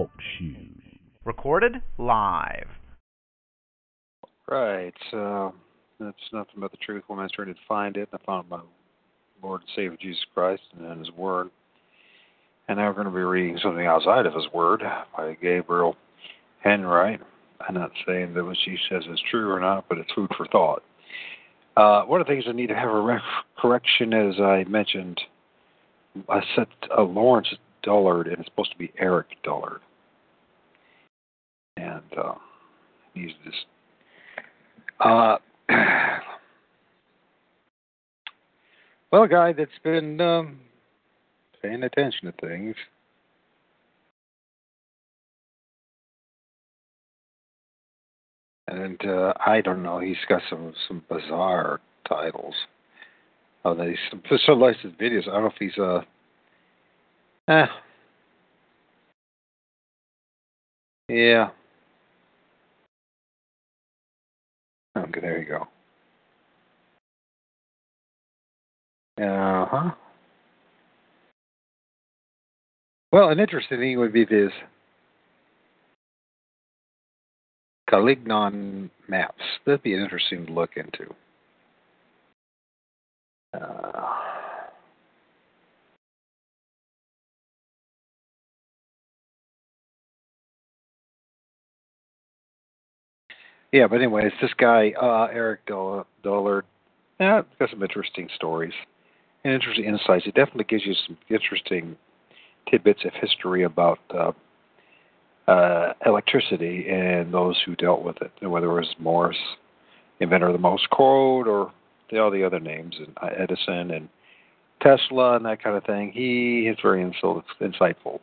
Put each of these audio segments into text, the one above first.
Talk Shoes. Recorded live. Right. That's nothing but the truth when I started to find it. I found my Lord and Savior Jesus Christ and His Word. And now we're going to be reading something outside of His Word by Gabrielle Henriet. I'm not saying that what she says is true or not, but it's food for thought. One of the things I need to have a correction is I mentioned, I said Lawrence Dollard, and it's supposed to be Eric Dollard. And he's this. Well, a guy that's been paying attention to things. And I don't know, he's got some bizarre titles. Oh, these some licensed videos. I don't know if he's yeah. Okay, there you go. Uh-huh. Well, an interesting thing would be this. Kalignan maps. That'd be interesting to look into. Yeah, but anyways, this guy, Eric Dollard, got some interesting stories and interesting insights. It definitely gives you some interesting tidbits of history about electricity and those who dealt with it, and whether it was Morse, inventor of the Morse code, or all the other names, and Edison and Tesla and that kind of thing. He is very insightful.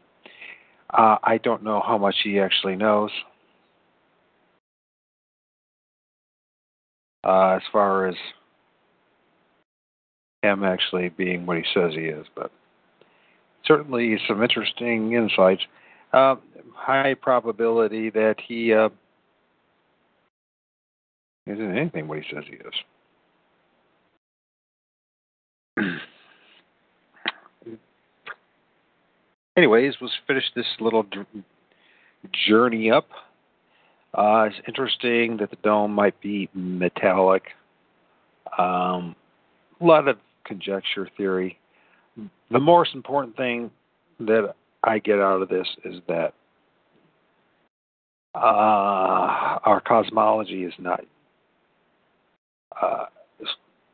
I don't know how much he actually knows. As far as him actually being what he says he is, but certainly some interesting insights. High probability that he isn't anything what he says he is. Anyways, let's finish this little journey up. It's interesting that the dome might be metallic. A lot of conjecture theory. The most important thing that I get out of this is that our cosmology is not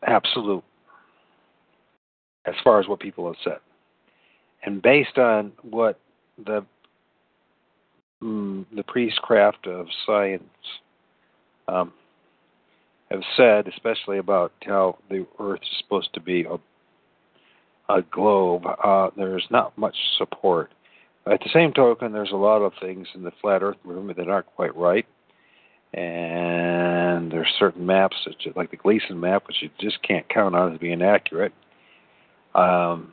absolute as far as what people have said. And based on what the priestcraft of science have said, especially about how the Earth is supposed to be a globe, there's not much support. At the same token, there's a lot of things in the flat Earth movement that aren't quite right, and there's certain maps, like the Gleason map, which you just can't count on as being accurate. And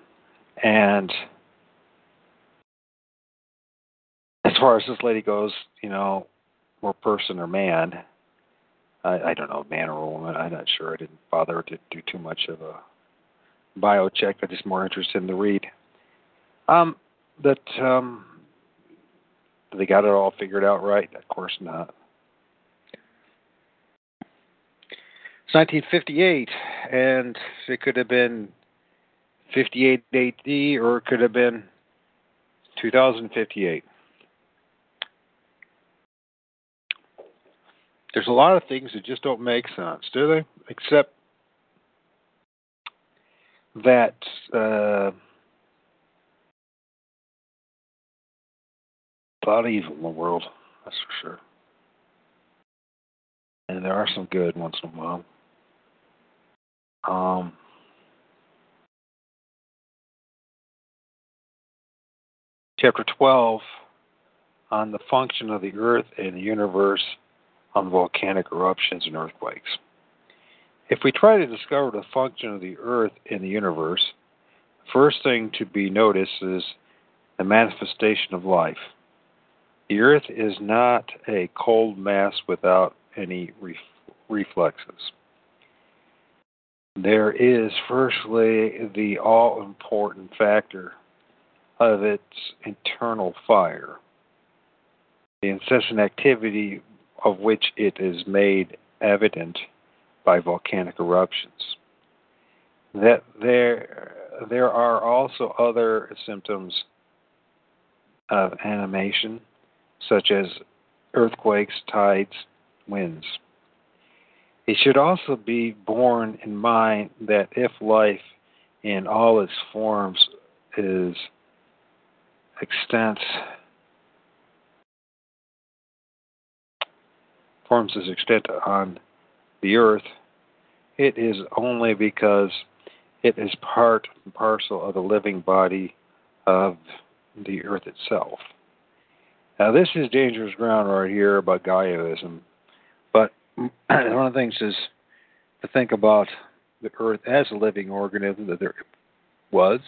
as far as this lady goes, you know, or person or man, I don't know, man or woman, I'm not sure. I didn't bother to do too much of a bio check. I'm just more interested in the read. They got it all figured out right? Of course not. It's 1958, and it could have been 58 AD, or it could have been 2058. There's a lot of things that just don't make sense, do they? Except that a lot of evil in the world, that's for sure. And there are some good once in a while. Chapter 12 on the function of the earth and the universe on volcanic eruptions and earthquakes. If we try to discover the function of the earth in the universe, the first thing to be noticed is the manifestation of life. The earth is not a cold mass without any reflexes. There is, firstly, the all-important factor of its internal fire, the incessant activity of which it is made evident by volcanic eruptions. That there are also other symptoms of animation, such as earthquakes, tides, winds. It should also be borne in mind that if life in all its forms is extent, forms its extent on the earth, it is only because it is part and parcel of the living body of the earth itself. Now, this is dangerous ground right here about Gaiaism, but one of the things is to think about the earth as a living organism that there was,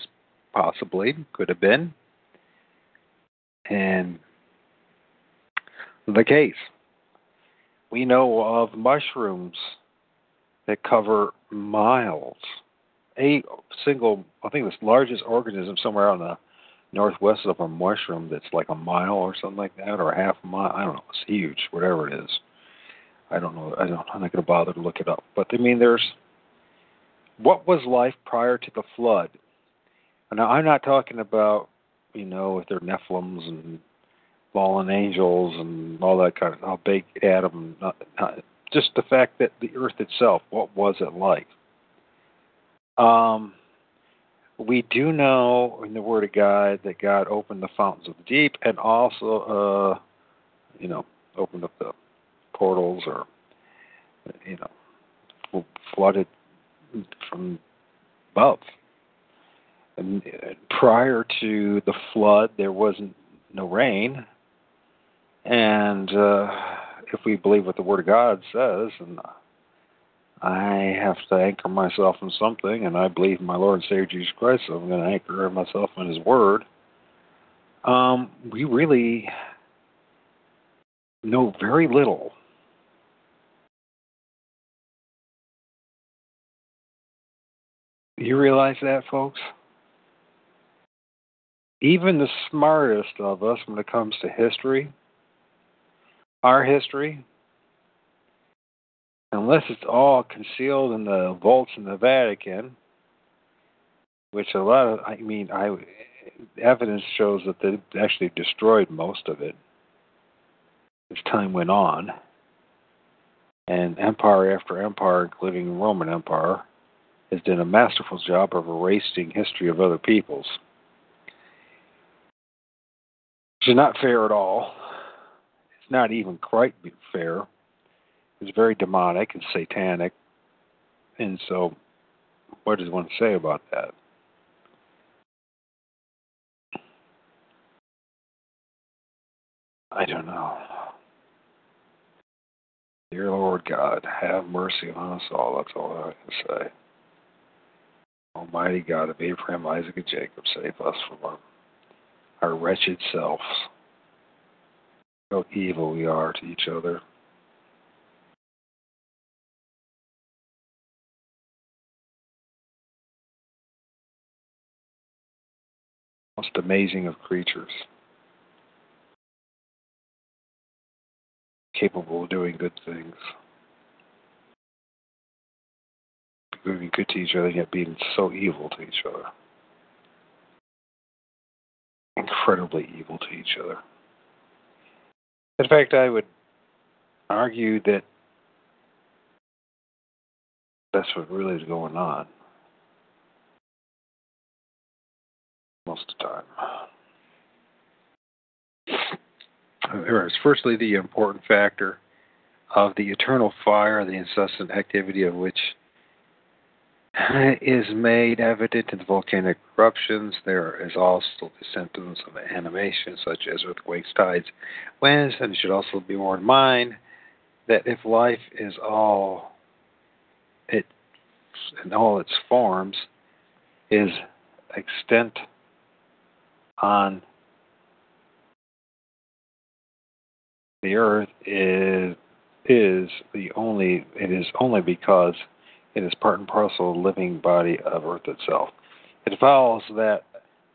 possibly, could have been, and the case. We know of mushrooms that cover miles. A single, I think this largest organism somewhere on the northwest of a mushroom that's like a mile or something like that, or half a mile. I don't know. It's huge, whatever it is. I don't know. I'm not going to bother to look it up. But, I mean, there's... What was life prior to the flood? Now, I'm not talking about, you know, if they're Nephilims and fallen angels and all that kind of... How big Adam... just the fact that the earth itself, what was it like? We do know in the Word of God that God opened the fountains of the deep and also, opened up the portals or, flooded from above. And prior to the flood, there wasn't no rain. And if we believe what the Word of God says, and I have to anchor myself in something, and I believe in my Lord and Savior Jesus Christ, so I'm going to anchor myself in His Word. We really know very little . Do you realize that, folks? Even the smartest of us when it comes to history, our history, unless it's all concealed in the vaults in the Vatican, which evidence shows that they actually destroyed most of it as time went on, and empire after empire, including the Roman Empire, has done a masterful job of erasing history of other peoples. Which is not fair at all. It's not even quite fair. It's very demonic and satanic. And so, what does one say about that? I don't know. Dear Lord God, have mercy on us all. That's all I can say. Almighty God of Abraham, Isaac, and Jacob, save us from our wretched selves. How evil we are to each other. Most amazing of creatures, capable of doing good things. Being good to each other, yet being so evil to each other. Incredibly evil to each other. In fact, I would argue that that's what really is going on most of the time. There is firstly the important factor of the eternal fire, the incessant activity of which is made evident in the volcanic eruptions. There is also the symptoms of animation, such as earthquakes, tides, winds, and it should also be borne in mind that if life is all it in all its forms is extent on the earth is only because it is part and parcel of the living body of Earth itself. It follows that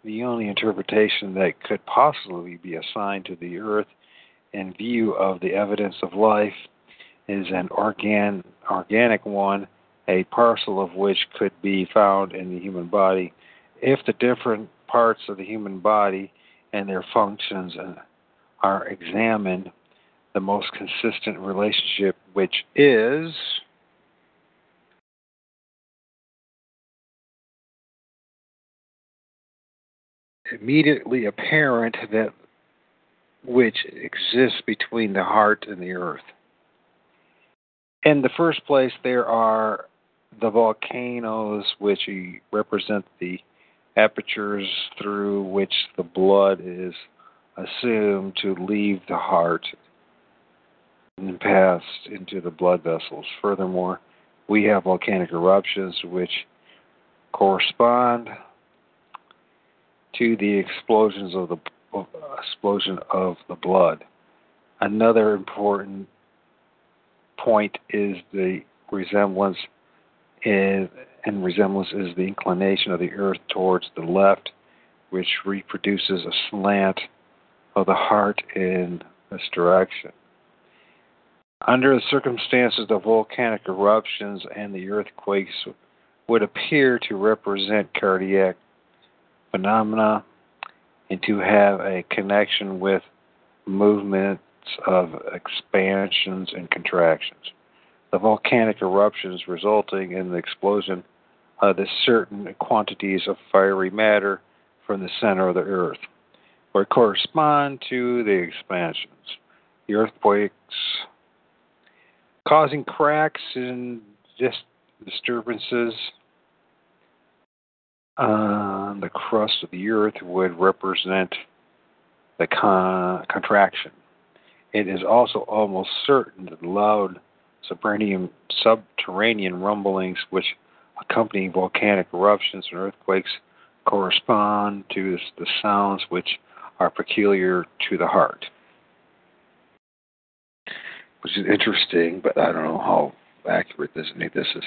the only interpretation that could possibly be assigned to the Earth in view of the evidence of life is an organic one, a parcel of which could be found in the human body, if the different parts of the human body and their functions are examined, the most consistent relationship, which is immediately apparent, that which exists between the heart and the earth. In the first place, there are the volcanoes, which represent the apertures through which the blood is assumed to leave the heart and pass into the blood vessels. Furthermore, we have volcanic eruptions which correspond to the explosions of the blood. Another important point is the resemblance is the inclination of the earth towards the left, which reproduces a slant of the heart in this direction. Under the circumstances, the volcanic eruptions and the earthquakes would appear to represent cardiac phenomena and to have a connection with movements of expansions and contractions. The volcanic eruptions resulting in the explosion of the certain quantities of fiery matter from the center of the earth would correspond to the expansions. The earthquakes causing cracks and disturbances on the crust of the earth would represent the contraction. It is also almost certain that loud subterranean rumblings which accompany volcanic eruptions and earthquakes correspond to the sounds which are peculiar to the heart. Which is interesting, but I don't know how accurate this is.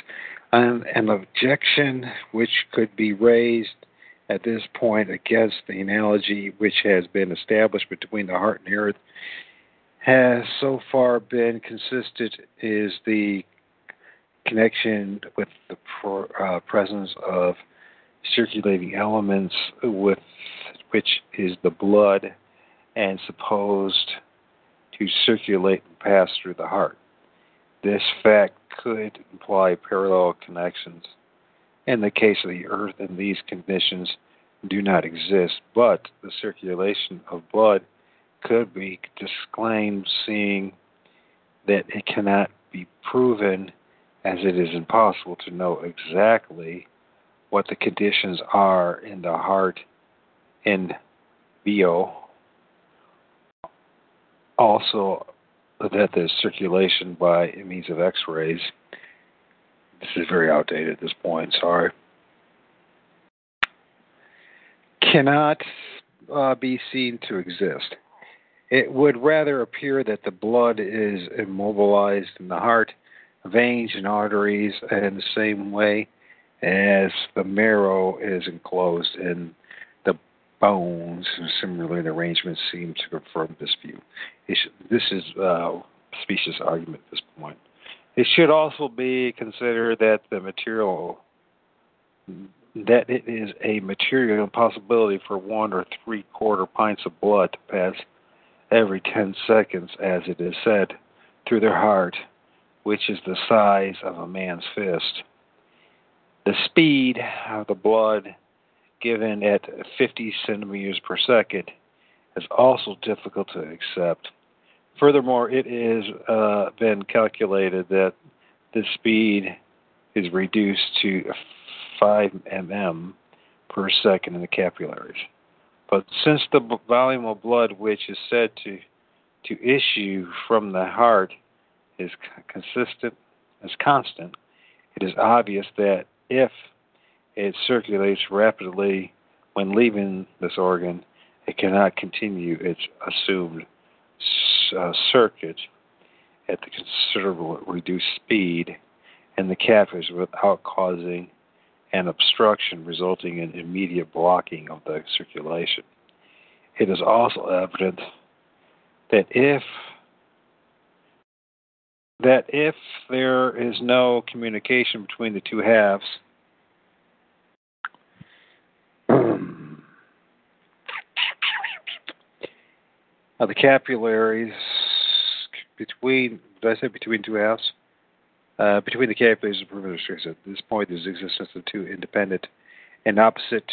An objection which could be raised at this point against the analogy which has been established between the heart and the earth has so far been consistent is the connection with the presence of circulating elements, with which is the blood, and supposed to circulate and pass through the heart. This fact could imply parallel connections in the case of the earth, and these conditions do not exist, but the circulation of blood could be disclaimed, seeing that it cannot be proven, as it is impossible to know exactly what the conditions are in the heart in vivo. Also, that the circulation by means of x-rays. This is very outdated at this point, sorry. Cannot be seen to exist. It would rather appear that the blood is immobilized in the heart, veins and arteries, in the same way as the marrow is enclosed in the bones, and similarly, the arrangements seem to confirm this view. This is a specious argument at this point. It should also be considered that it is a material impossibility for 1 3/4 pints of blood to pass every 10 seconds, as it is said, through their heart, which is the size of a man's fist. The speed of the blood, given at 50 centimeters per second, is also difficult to accept. Furthermore, it has been calculated that the speed is reduced to 5 mm per second in the capillaries. But since the volume of blood which is said to issue from the heart is constant, it is obvious that if it circulates rapidly when leaving this organ, it cannot continue its assumed circuit at the considerable reduced speed in the capillaries without causing an obstruction resulting in immediate blocking of the circulation. It is also evident that if there is no communication between the two halves, the capillaries between two halves? Between the capillaries and perimeter strings, at this point, there's the existence of two independent and opposite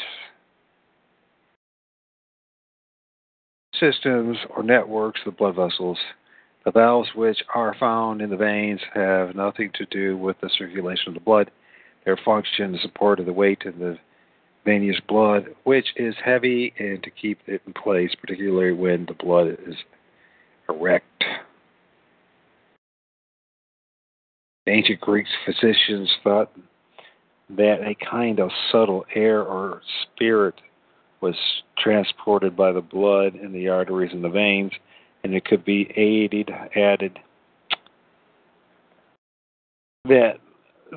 systems or networks of the blood vessels. The valves which are found in the veins have nothing to do with the circulation of the blood. Their function is support of the weight in the venous blood, which is heavy, and to keep it in place, particularly when the blood is erect. The ancient Greek physicians thought that a kind of subtle air or spirit was transported by the blood in the arteries and the veins, and it could be added that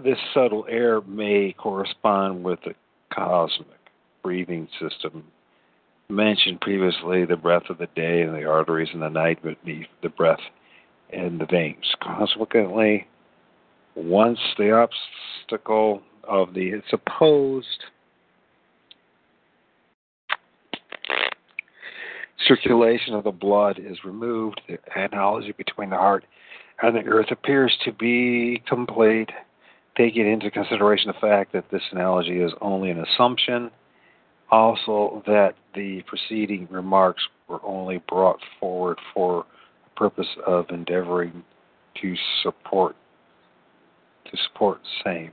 this subtle air may correspond with the cosmic breathing system mentioned previously, the breath of the day and the arteries and the night beneath the breath and the veins. Consequently, once the obstacle of the supposed circulation of the blood is removed, the analogy between the heart and the earth appears to be complete, taking into consideration the fact that this analogy is only an assumption, also that the preceding remarks were only brought forward for the purpose of endeavoring to support same.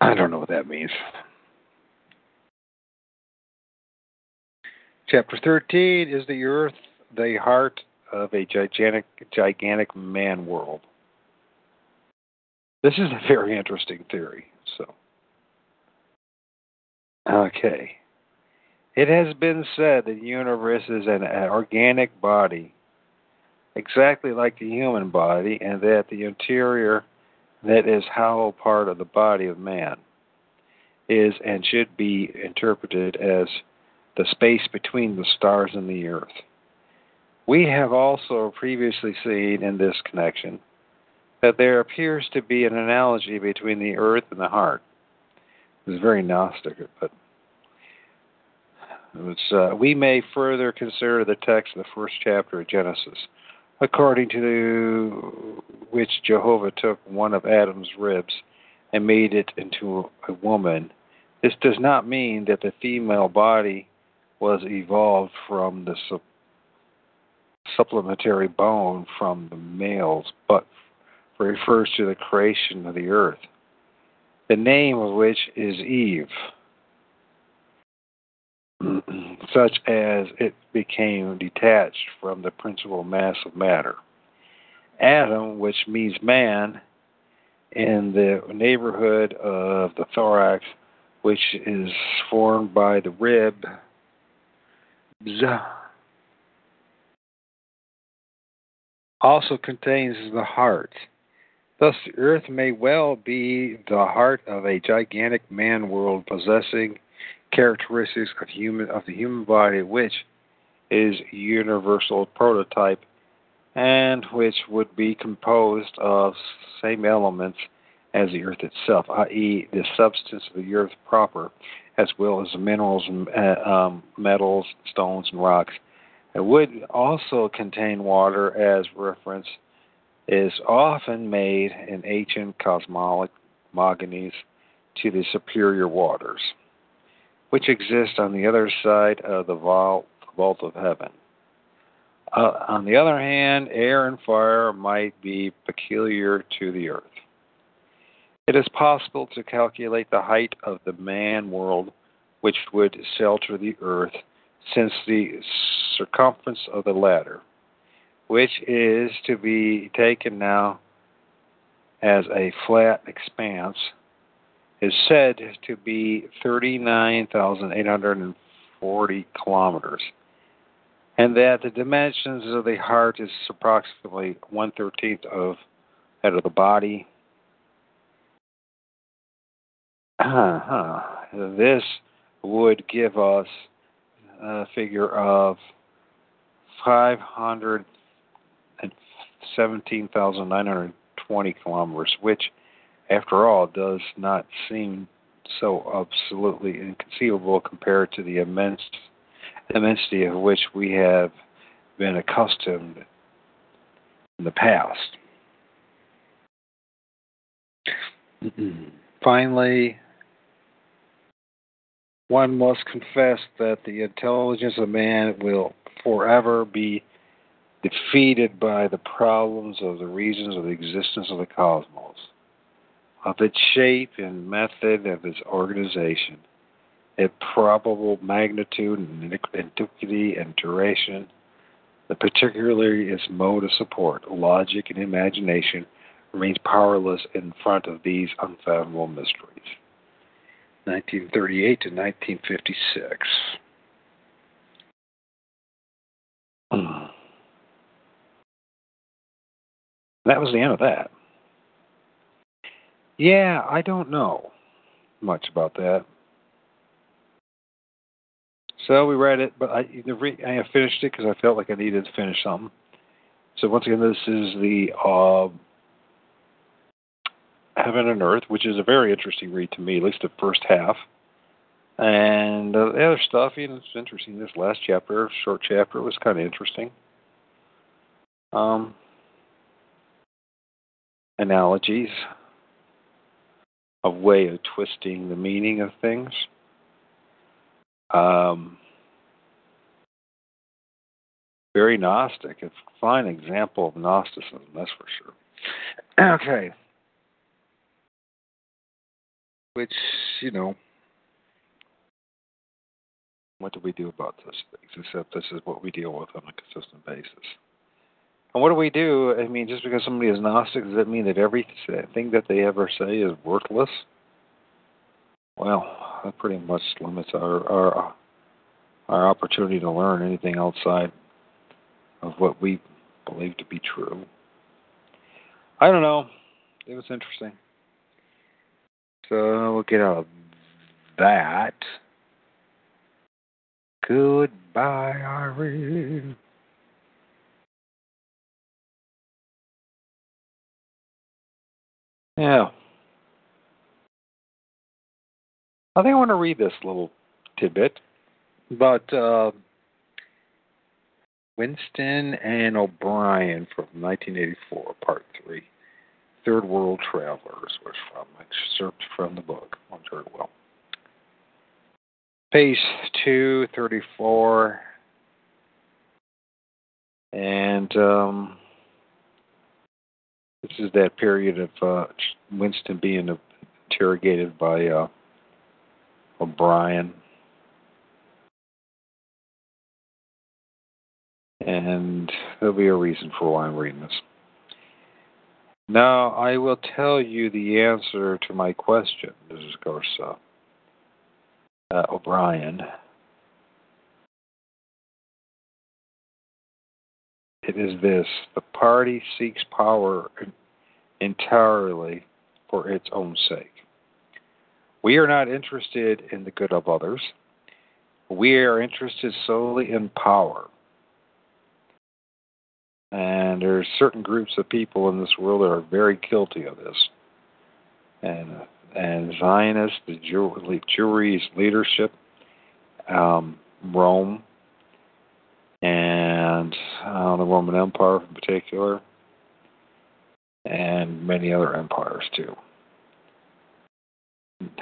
I don't know what that means. Chapter 13 is the Earth, the heart of a gigantic man world. This is a very interesting theory. So, okay. It has been said that the universe is an organic body, exactly like the human body, and that the interior, that is hollow part of the body of man, is and should be interpreted as the space between the stars and the earth. We have also previously seen in this connection that there appears to be an analogy between the earth and the heart. It was very Gnostic, but we may further consider the text of the first chapter of Genesis, according to which Jehovah took one of Adam's ribs and made it into a woman. This does not mean that the female body was evolved from the supplementary bone from the males, but refers to the creation of the earth, the name of which is Eve, such as it became detached from the principal mass of matter. Adam, which means man, in the neighborhood of the thorax, which is formed by the ribs also contains the heart. Thus, the earth may well be the heart of a gigantic man-world possessing characteristics of the human body, which is universal prototype and which would be composed of same elements as the earth itself, i.e. the substance of the earth proper, as well as the minerals, metals, stones, and rocks. It would also contain water, as reference is often made in ancient cosmogonies to the superior waters, which exist on the other side of the vault of heaven. On the other hand, air and fire might be peculiar to the earth. It is possible to calculate the height of the man world which would shelter the earth, since the circumference of the latter, which is to be taken now as a flat expanse, is said to be 39,840 kilometers, and that the dimensions of the heart is approximately 1/13 of that of the body. This would give us a figure of 517,920 kilometers, which, after all, does not seem so absolutely inconceivable compared to the immensity of which we have been accustomed in the past. Finally, one must confess that the intelligence of man will forever be defeated by the problems of the reasons of the existence of the cosmos, of its shape and method of its organization, its probable magnitude and antiquity and duration, but particularly its mode of support. Logic and imagination remains powerless in front of these unfathomable mysteries. 1938 to 1956. That was the end of that. Yeah, I don't know much about that. So we read it, but I finished it because I felt like I needed to finish something. So once again, this is the Heaven and Earth, which is a very interesting read to me, at least the first half. And the other stuff, you know, it's interesting. This last chapter, short chapter, was kind of interesting. Analogies, a way of twisting the meaning of things. Very Gnostic. It's a fine example of Gnosticism, that's for sure. Okay. Which, you know, what do we do about those things? Except this is what we deal with on a consistent basis. And what do we do? I mean, just because somebody is Gnostic, does that mean that everything that they ever say is worthless? Well, that pretty much limits our opportunity to learn anything outside of what we believe to be true. I don't know. It was interesting. So we'll get out of that. Goodbye, Irene. Yeah. I think I want to read this little tidbit about Winston and O'Brien from 1984, Part 3. Third World Travelers was from excerpt from the book on Third World. Page 234. And this is that period of Winston being interrogated by O'Brien. And there'll be a reason for why I'm reading this. Now, I will tell you the answer to my question. This is, of course, O'Brien. It is this. The party seeks power entirely for its own sake. We are not interested in the good of others. We are interested solely in power. And there are certain groups of people in this world that are very guilty of this. And Zionists, the Jewish leadership, Rome, and the Roman Empire in particular, and many other empires too.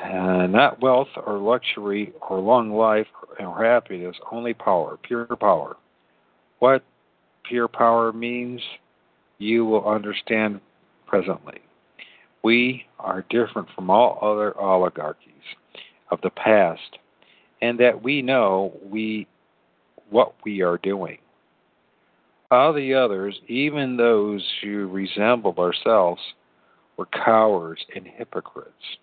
Not wealth or luxury or long life or happiness, only power, pure power. What pure power means, you will understand presently. We are different from all other oligarchies of the past, and that we know what we are doing. All the others, even those who resembled ourselves, were cowards and hypocrites.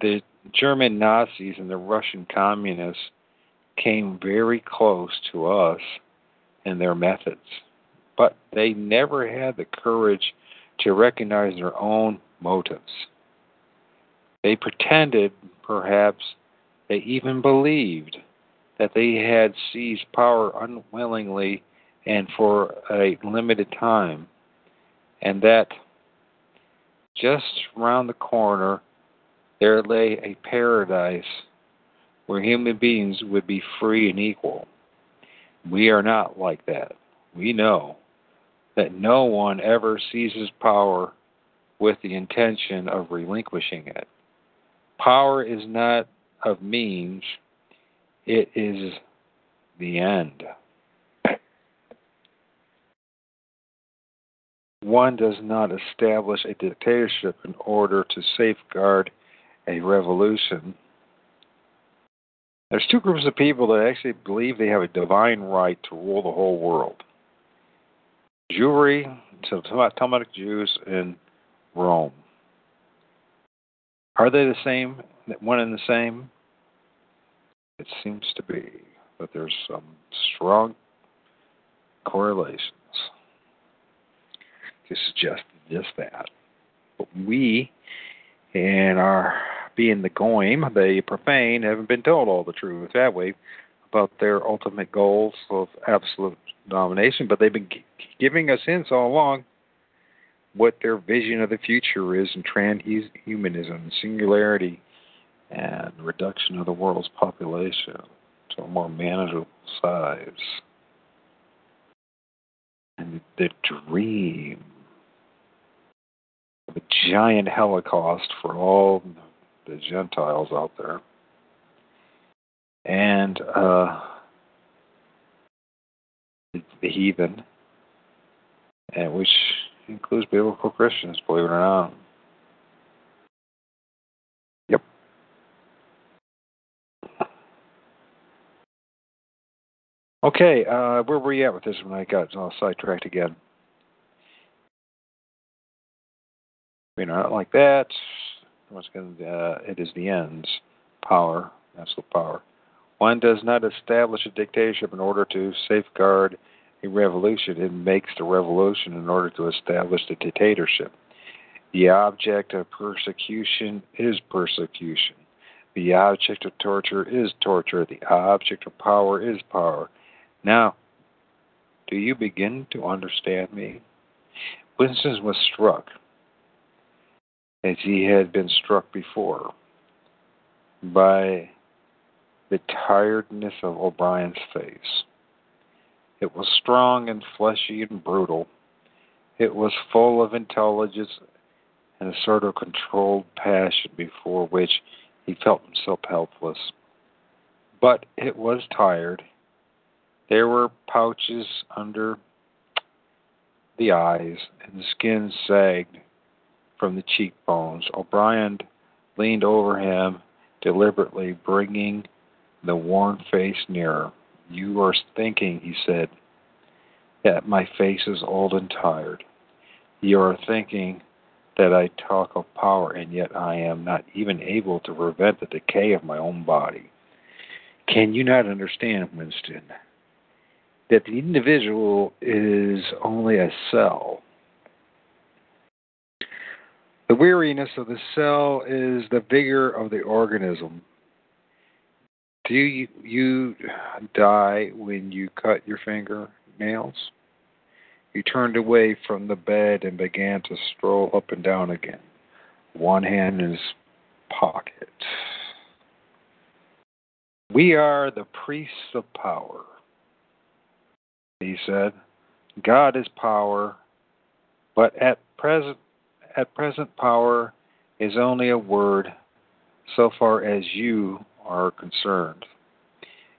The German Nazis and the Russian communists came very close to us in their methods, but they never had the courage to recognize their own motives. They pretended, perhaps, they even believed that they had seized power unwillingly and for a limited time, and that just round the corner there lay a paradise where human beings would be free and equal. We are not like that. We know that no one ever seizes power with the intention of relinquishing it. Power is not of means, it is the end. One does not establish a dictatorship in order to safeguard a revolution. There's two groups of people that actually believe they have a divine right to rule the whole world. Jewry, Talmudic Jews, and Rome. Are they the same? One and the same? It seems to be, but there's some strong correlations to suggest just that. But we, and our being the goyim, the profane, haven't been told all the truth, have we, about their ultimate goals of absolute domination, but they've been giving us hints all along what their vision of the future is in transhumanism, singularity, and reduction of the world's population to a more manageable size. And the dream of a giant Holocaust for all the Gentiles out there. And the heathen, and which includes biblical Christians, believe it or not. Yep. Okay, where were you at with this when I got all sidetracked again? You know, not like that. Once again, it is the ends. Power, absolute power. One does not establish a dictatorship in order to safeguard a revolution. It makes the revolution in order to establish the dictatorship. The object of persecution is persecution. The object of torture is torture. The object of power is power. Now, do you begin to understand me? Winston was struck, as he had been struck before, by the tiredness of O'Brien's face. It was strong and fleshy and brutal. It was full of intelligence and a sort of controlled passion before which he felt himself helpless. But it was tired. There were pouches under the eyes, and the skin sagged from the cheekbones. O'Brien leaned over him, deliberately bringing the worn face nearer. "You are thinking," he said, "that my face is old and tired. You are thinking that I talk of power, and yet I am not even able to prevent the decay of my own body. Can you not understand, Winston, that the individual is only a cell? The weariness of the cell is the vigor of the organism. Do you die when you cut your fingernails?" He turned away from the bed and began to stroll up and down again, one hand in his pocket. "We are the priests of power," he said. "God is power, but at present power is only a word so far as you are concerned.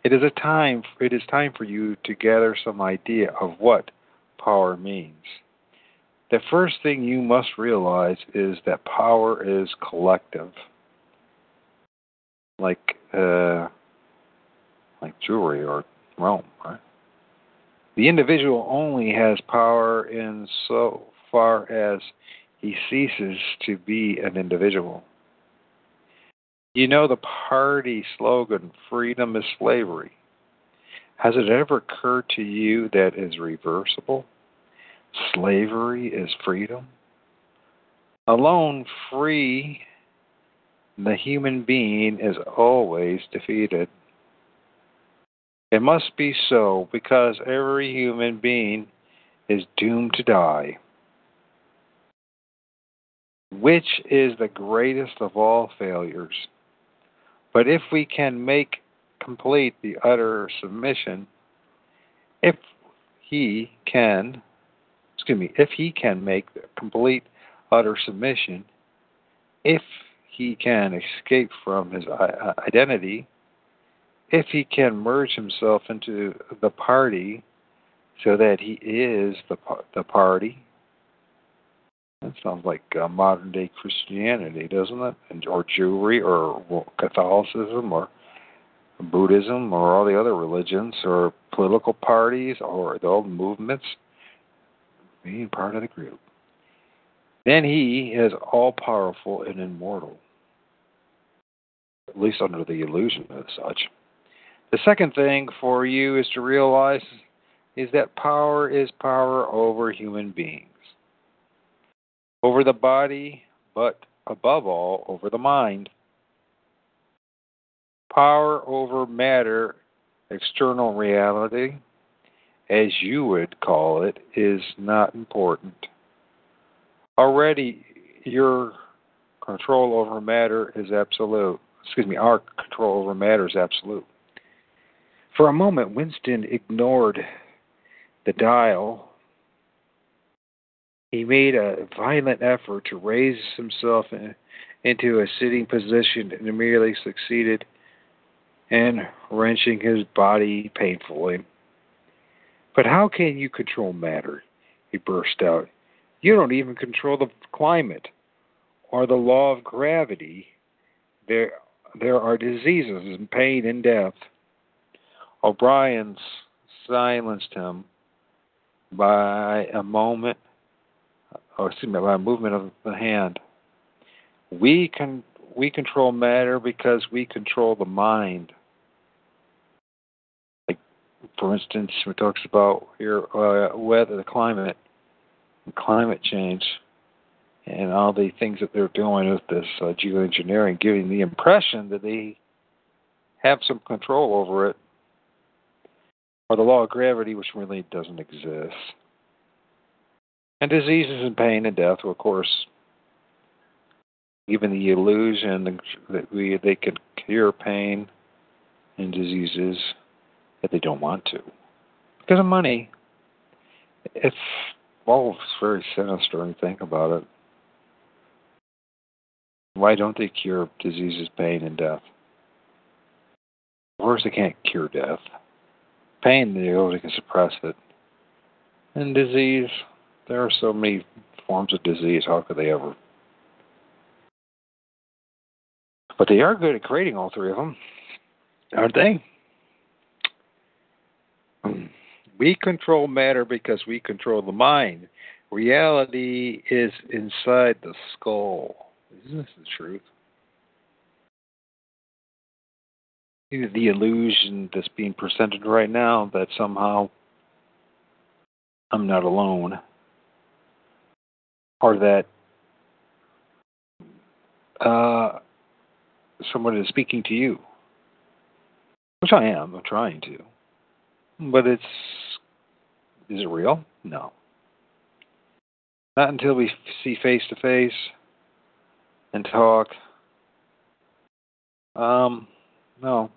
It is time for you to gather some idea of what power means. The first thing you must realize is that power is collective, like Jewry or Rome, right? The individual only has power in so far as he ceases to be an individual. You know the party slogan, 'Freedom is slavery.' Has it ever occurred to you that is reversible? Slavery is freedom. Alone free, the human being is always defeated. It must be so, because every human being is doomed to die, which is the greatest of all failures. But if we can make complete the utter submission, if he can make the complete utter submission, if he can escape from his identity, if he can merge himself into the party so that he is the party. That sounds like modern-day Christianity, doesn't it? Or Jewry, or Catholicism, or Buddhism, or all the other religions, or political parties, or the old movements. Being part of the group. Then he is all-powerful and immortal, at least under the illusion as such. The second thing for you is to realize is that power is power over human beings, over the body, but above all, over the mind. Power over matter, external reality, as you would call it, is not important. Already, our control over matter is absolute. For a moment, Winston ignored the dial. He made a violent effort to raise himself into a sitting position and immediately succeeded in wrenching his body painfully. But how can you control matter? He burst out. You don't even control the climate or the law of gravity. There are diseases and pain and death. O'Brien silenced him by a movement of the hand. We control matter because we control the mind. For instance, we talks about here weather, the climate change, and all the things that they're doing with this geoengineering, giving the impression that they have some control over it, or the law of gravity, which really doesn't exist. And diseases and pain and death, of course, even the illusion that they could cure pain and diseases. That they don't want to, because of money. It's very sinister when you think about it. Why don't they cure diseases, pain, and death? Of course, they can't cure death. Pain, they can suppress it. And disease, there are so many forms of disease. How could they ever? But they are good at creating all three of them, aren't they? We control matter because we control the mind. Reality is inside the skull. Isn't this the truth? The illusion that's being presented right now that somehow I'm not alone, or that someone is speaking to you, which I am. I'm trying to. But is it real? No. Not until we see face to face and talk. No. But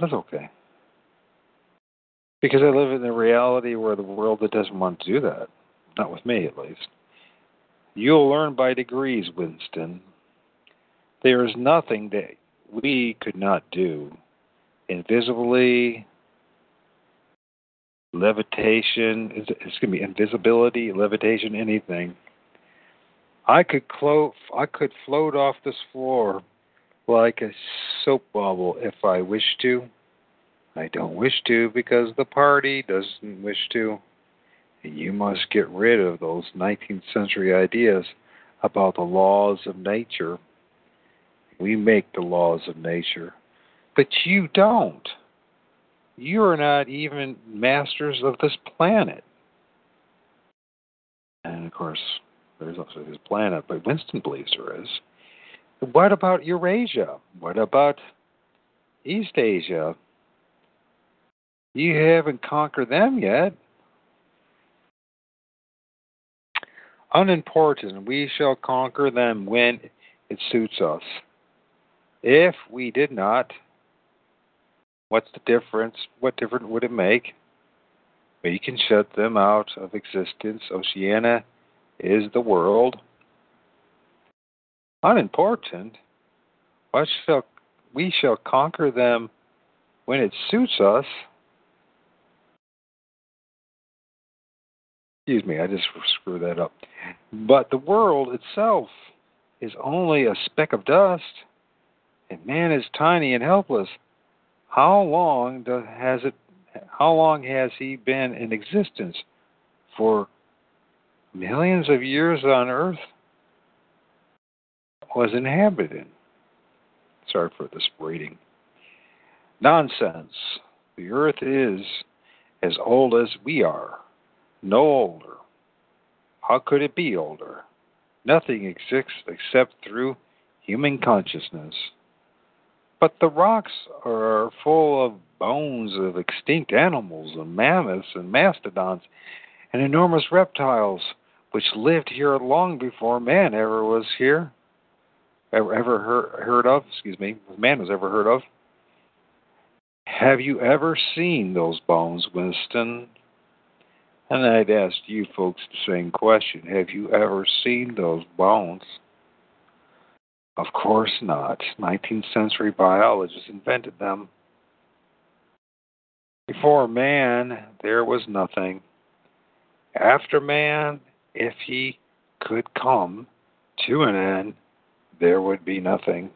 that's okay. Because I live in a reality where the world that doesn't want to do that. Not with me, at least. You'll learn by degrees, Winston. There is nothing that we could not do. Invisibly, levitation, it's going to be invisibility, levitation, anything. I could float off this floor like a soap bubble if I wish to. I don't wish to because the party doesn't wish to. And you must get rid of those 19th century ideas about the laws of nature. We make the laws of nature. But you don't. You are not even masters of this planet. And, of course, there is also this planet, but Winston believes there is. What about Eurasia? What about East Asia. You haven't conquered them yet. Unimportant. We shall conquer them when it suits us. If we did not, what's the difference? What difference would it make? We can shut them out of existence. Oceania is the world. Unimportant. We shall conquer them when it suits us. Excuse me, I just screwed that up. But the world itself is only a speck of dust, and man is tiny and helpless. How long has he been in existence? For millions of years on Earth was inhabited. Sorry for this reading. Nonsense. The Earth is as old as we are. No older. How could it be older? Nothing exists except through human consciousness. But the rocks are full of bones of extinct animals and mammoths and mastodons and enormous reptiles which lived here long before man ever was here. Man was ever heard of. Have you ever seen those bones, Winston? And I'd asked you folks the same question. Have you ever seen those bones? Of course not. 19th century biologists invented them. Before man, there was nothing. After man, if he could come to an end, there would be nothing.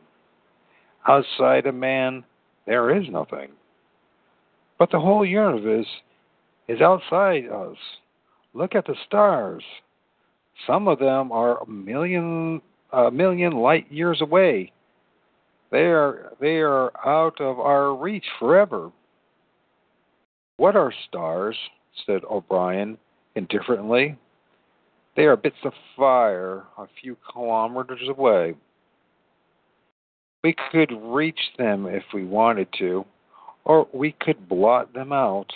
Outside of man, there is nothing. But the whole universe is outside us. Look at the stars. Some of them are a million light years away. They are out of our reach forever. What are stars? Said O'Brien indifferently. They are bits of fire a few kilometers away. We could reach them if we wanted to, or we could blot them out.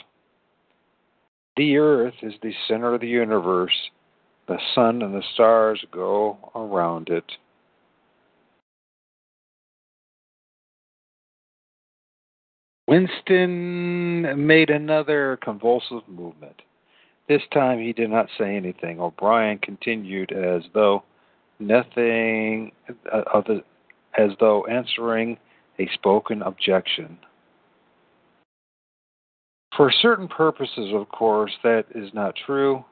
The Earth is the center of the universe. The sun and the stars go around it. Winston made another convulsive movement. This time he did not say anything. O'Brien continued as though nothing, as though answering a spoken objection. For certain purposes, of course, that is not true.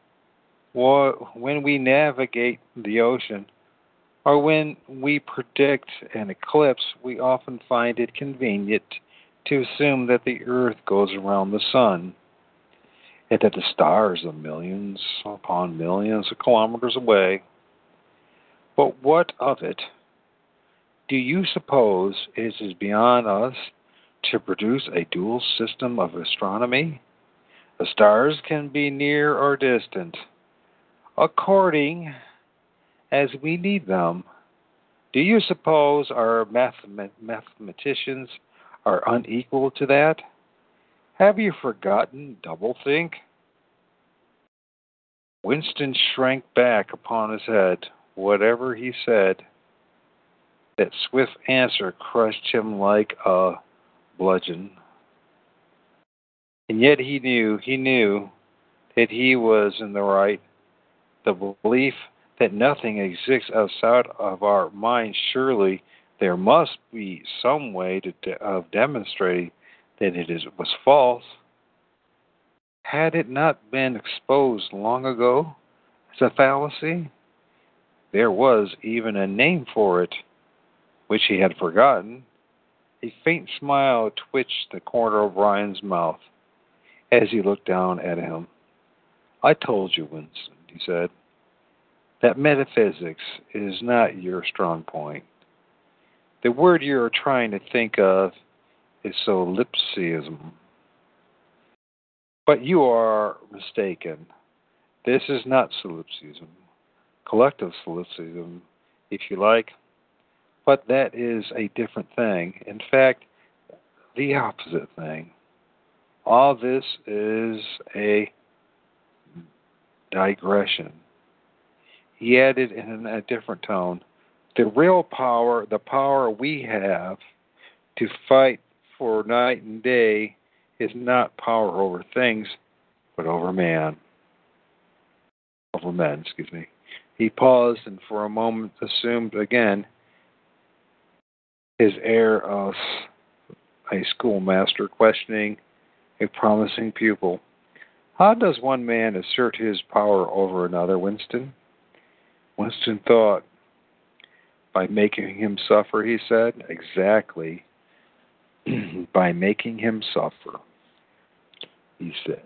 When we navigate the ocean, or when we predict an eclipse, we often find it convenient to assume that the Earth goes around the sun, and that the stars are millions upon millions of kilometers away. But what of it? Do you suppose it is beyond us to produce a dual system of astronomy? The stars can be near or distant, according as we need them. Do you suppose our mathematicians are unequal to that? Have you forgotten doublethink? Winston shrank back upon his head. Whatever he said, that swift answer crushed him like a bludgeon. And yet he knew that he was in the right. The belief that nothing exists outside of our mind, surely there must be some way of demonstrating that was false. Had it not been exposed long ago as a fallacy? There was even a name for it, which he had forgotten. A faint smile twitched the corner of Ryan's mouth as he looked down at him. I told you, Winston, he said, that metaphysics is not your strong point. The word you're trying to think of is solipsism. But you are mistaken. This is not solipsism, collective solipsism, if you like. But that is a different thing. In fact, the opposite thing. All this is a digression. He added in a different tone, the real power, the power we have to fight for night and day, is not power over things, but over man. Over men, excuse me. He paused and for a moment assumed again his air of a schoolmaster questioning a promising pupil. How does one man assert his power over another, Winston? Winston thought. By making him suffer, he said. Exactly. By making him suffer, he said.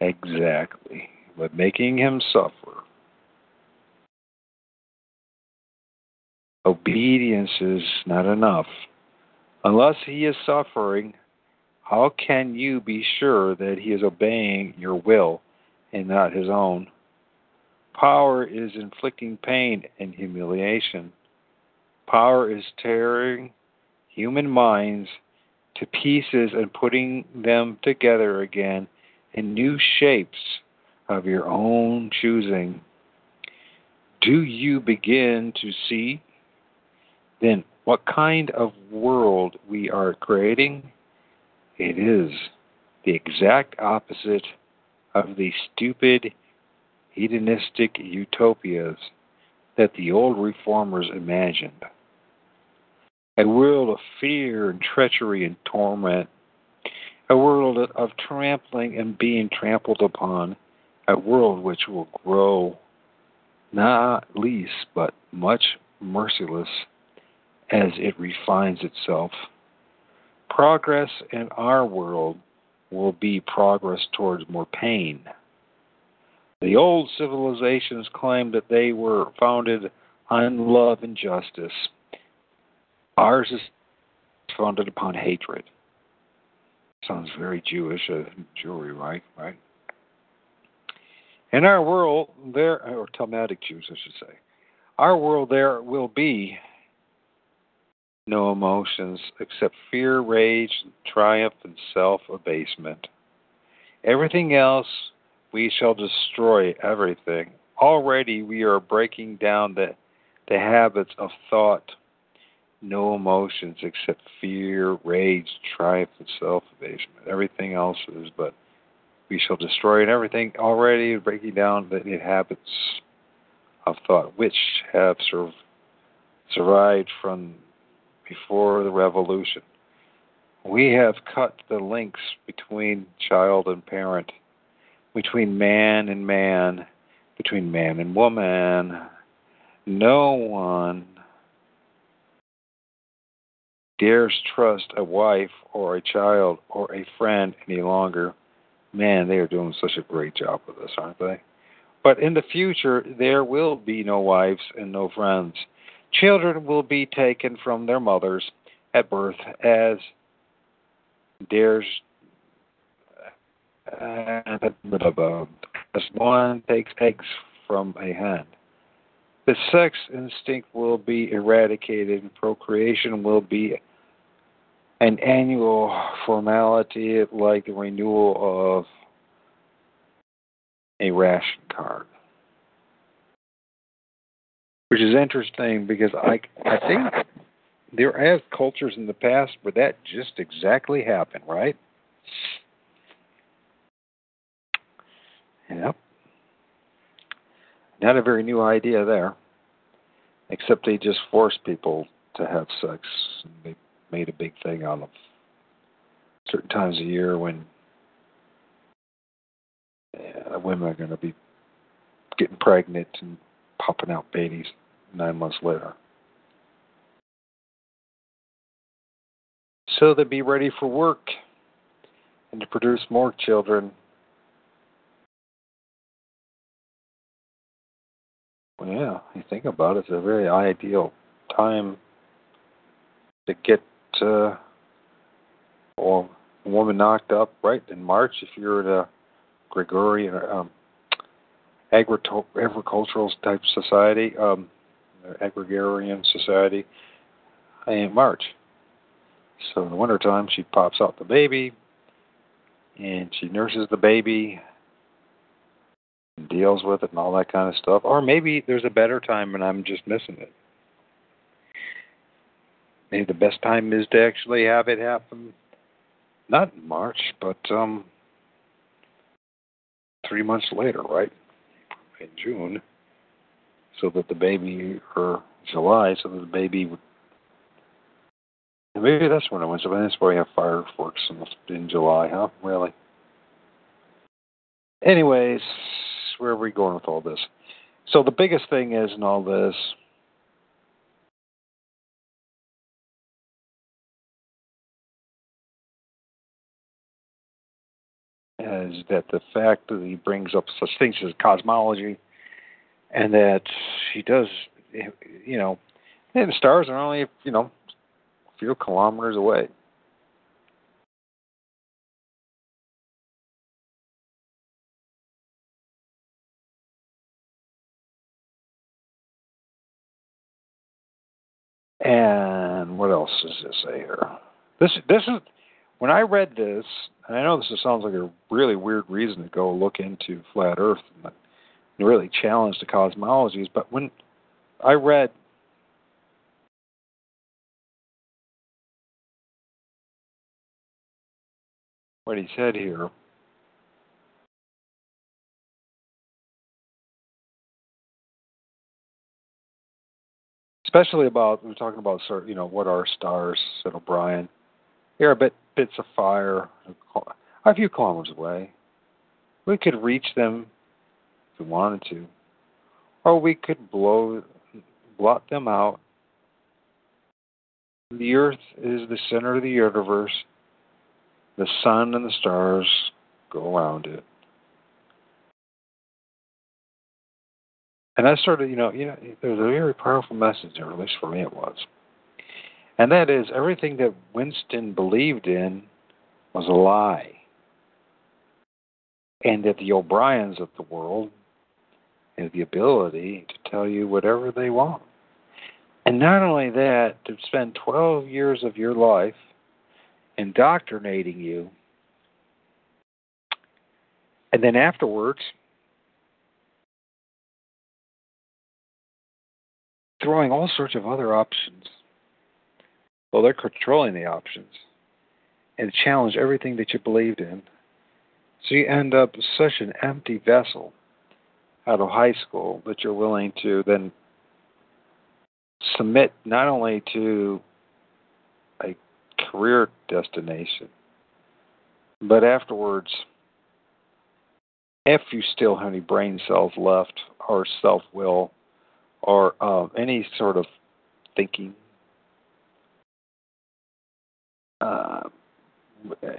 Exactly. But making him suffer. Obedience is not enough. Unless he is suffering, how can you be sure that he is obeying your will and not his own? Power is inflicting pain and humiliation. Power is tearing human minds to pieces and putting them together again in new shapes of your own choosing. Do you begin to see then what kind of world we are creating? It is the exact opposite of the stupid hedonistic utopias that the old reformers imagined. A world of fear and treachery and torment. A world of trampling and being trampled upon. A world which will grow, not least but much merciless, as it refines itself. Progress in our world will be progress towards more pain. The old civilizations claimed that they were founded on love and justice. Ours is founded upon hatred. Sounds very Jewish, Jewry, right? Right. In our world, or Talmudic Jews, I should say, our world there will be no emotions except fear, rage, triumph, and self-abasement. Everything else, we shall destroy everything. Already we are breaking down the habits of thought. No emotions except fear, rage, triumph, and self-abasement. Everything else is, but we shall destroy it. Everything already breaking down the habits of thought, which have survived from before the revolution. We have cut the links between child and parent, between man and man, between man and woman. No one dares trust a wife or a child or a friend any longer. Man, they are doing such a great job with this, aren't they? But in the future, there will be no wives and no friends. Children will be taken from their mothers at birth, as one takes eggs from a hen. The sex instinct will be eradicated, and procreation will be an annual formality, like the renewal of a ration card. Which is interesting, because I think there have cultures in the past where that just exactly happened, right? Yep. Not a very new idea there, except they just forced people to have sex. They made a big thing out of certain times of year when women are going to be getting pregnant and popping out babies 9 months later. So they'd be ready for work and to produce more children. Well, yeah, you think about it, it's a very ideal time to get a woman knocked up right in March if you're in a Gregorian agricultural type society, agrarian society, in March. So in the wintertime, she pops out the baby, and she nurses the baby, and deals with it and all that kind of stuff. Or maybe there's a better time and I'm just missing it. Maybe the best time is to actually have it happen, not in March, but 3 months later, right? In June, so that the baby, or July, so that the baby would. Maybe that's when it was. That's why we have fireworks in July, huh? Really? Anyways, where are we going with all this? So the biggest thing is in all this, is that the fact that he brings up such things as cosmology, and that he does, you know, and the stars are only, you know, a few kilometers away. And what else does this say here? This is, when I read this, and I know this sounds like a really weird reason to go look into Flat Earth and really challenge the cosmologies, but when I read what he said here, especially about, we're talking about, you know, what are stars, said O'Brien. Here are bits of fire a few kilometers away. We could reach them if we wanted to, or we could blot them out. The Earth is the center of the universe. The sun and the stars go around it. And I started, you know, there's a very powerful message, or at least for me it was. And that is, everything that Winston believed in was a lie. And that the O'Briens of the world have the ability to tell you whatever they want. And not only that, to spend 12 years of your life indoctrinating you, and then afterwards throwing all sorts of other options. Well, they're controlling the options and challenge everything that you believed in. So you end up such an empty vessel out of high school that you're willing to then submit not only to a career destination, but afterwards, if you still have any brain cells left or self-will or any sort of thinking,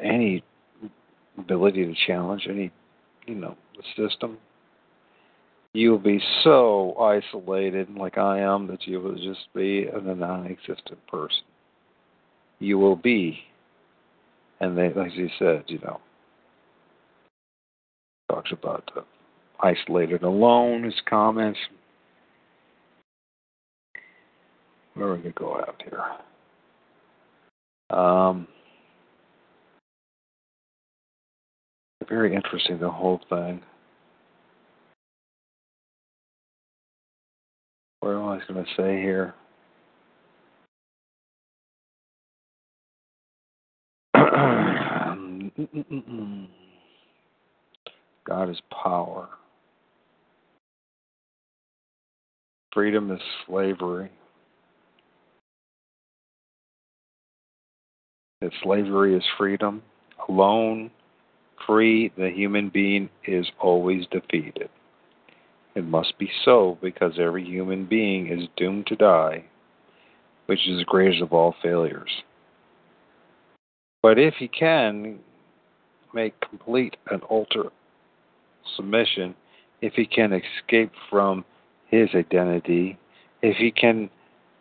any ability to challenge any, you know, the system, you'll be so isolated, like I am, that you will just be a non-existent person. You will be, and they, like you said, you know, talks about isolated, alone. His comments. Where are we gonna go out here? Very interesting, the whole thing. What am I going to say here? God is power. Freedom is slavery. That slavery is freedom. Alone, free, the human being is always defeated. It must be so, because every human being is doomed to die, which is the greatest of all failures. But if he can make complete and utter submission, if he can escape from his identity, if he can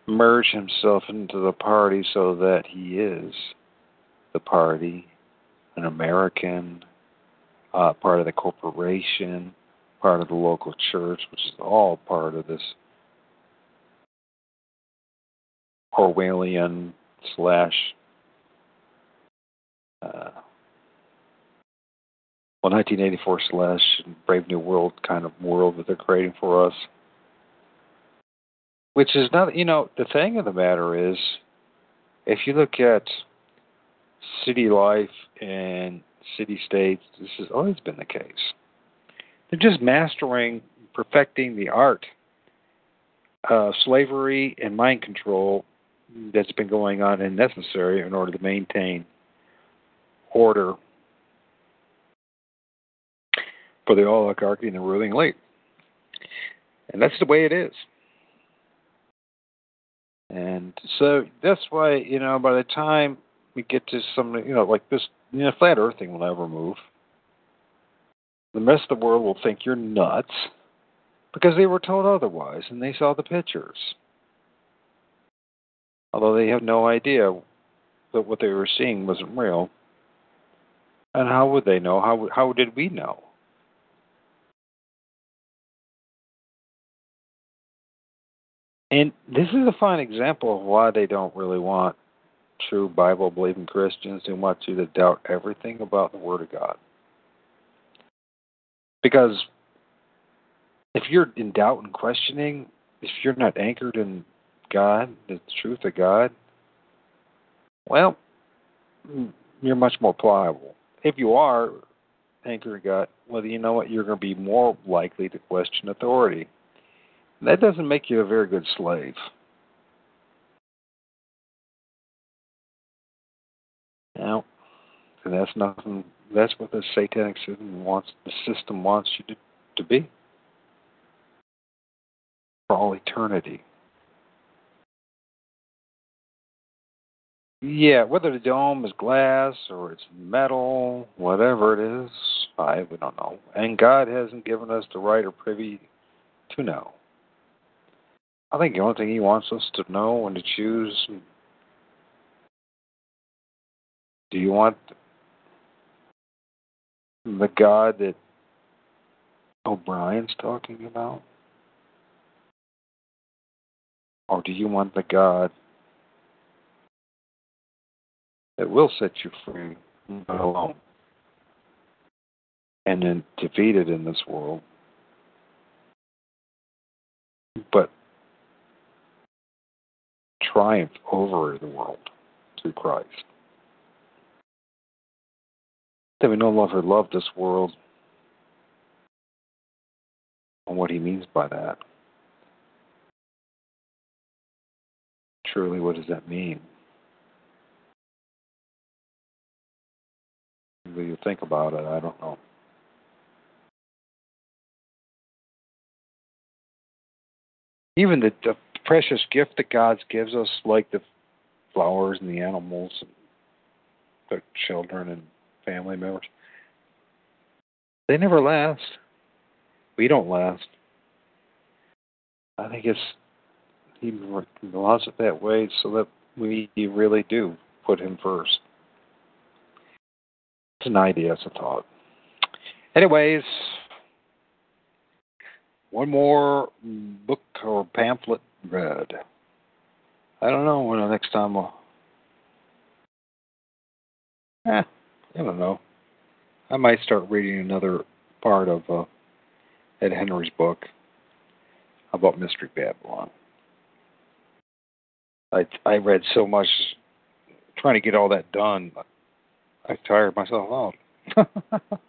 merge himself into the party so that he is the party, an American, part of the corporation, part of the local church, which is all part of this Orwellian / well, 1984 / Brave New World kind of world that they're creating for us. Which is not, you know, the thing of the matter is, if you look at city life and city-states, this has always been the case. They're just mastering, perfecting the art of slavery and mind control that's been going on and necessary in order to maintain order for the oligarchy and the ruling elite. And that's the way it is. And so that's why, you know, by the time we get to some, you know, like this, you know, flat earth thing will never move. The rest of the world will think you're nuts because they were told otherwise and they saw the pictures. Although they have no idea that what they were seeing wasn't real. And how would they know? How did we know? And this is a fine example of why they don't really want true Bible-believing Christians. They want you to doubt everything about the Word of God. Because if you're in doubt and questioning, if you're not anchored in God, the truth of God, well, you're much more pliable. If you are anchored in God, well, you know what? You're going to be more likely to question authority. That doesn't make you a very good slave. Now, that's nothing. That's what the satanic system wants. The system wants you to be for all eternity. Yeah, whether the dome is glass or it's metal, whatever it is, we don't know. And God hasn't given us the right or privy to know. I think the only thing he wants us to know and to choose. Do you want the God that O'Brien's talking about? Or do you want the God that will set you free but alone and then defeated in this world? But triumph over the world through Christ. That we no longer love this world and what he means by that. Truly, what does that mean? When you think about it, I don't know. Even the precious gift that God gives us, like the flowers and the animals and the children and family members, they never last. We don't last. I think it's he allows it that way so that we really do put him first. It's an idea, it's a thought. Anyways, one more book or pamphlet read. I don't know when the next time I'll... I don't know. I might start reading another part of Ed Henry's book about Mystery Babylon. I read so much trying to get all that done. I tired myself out.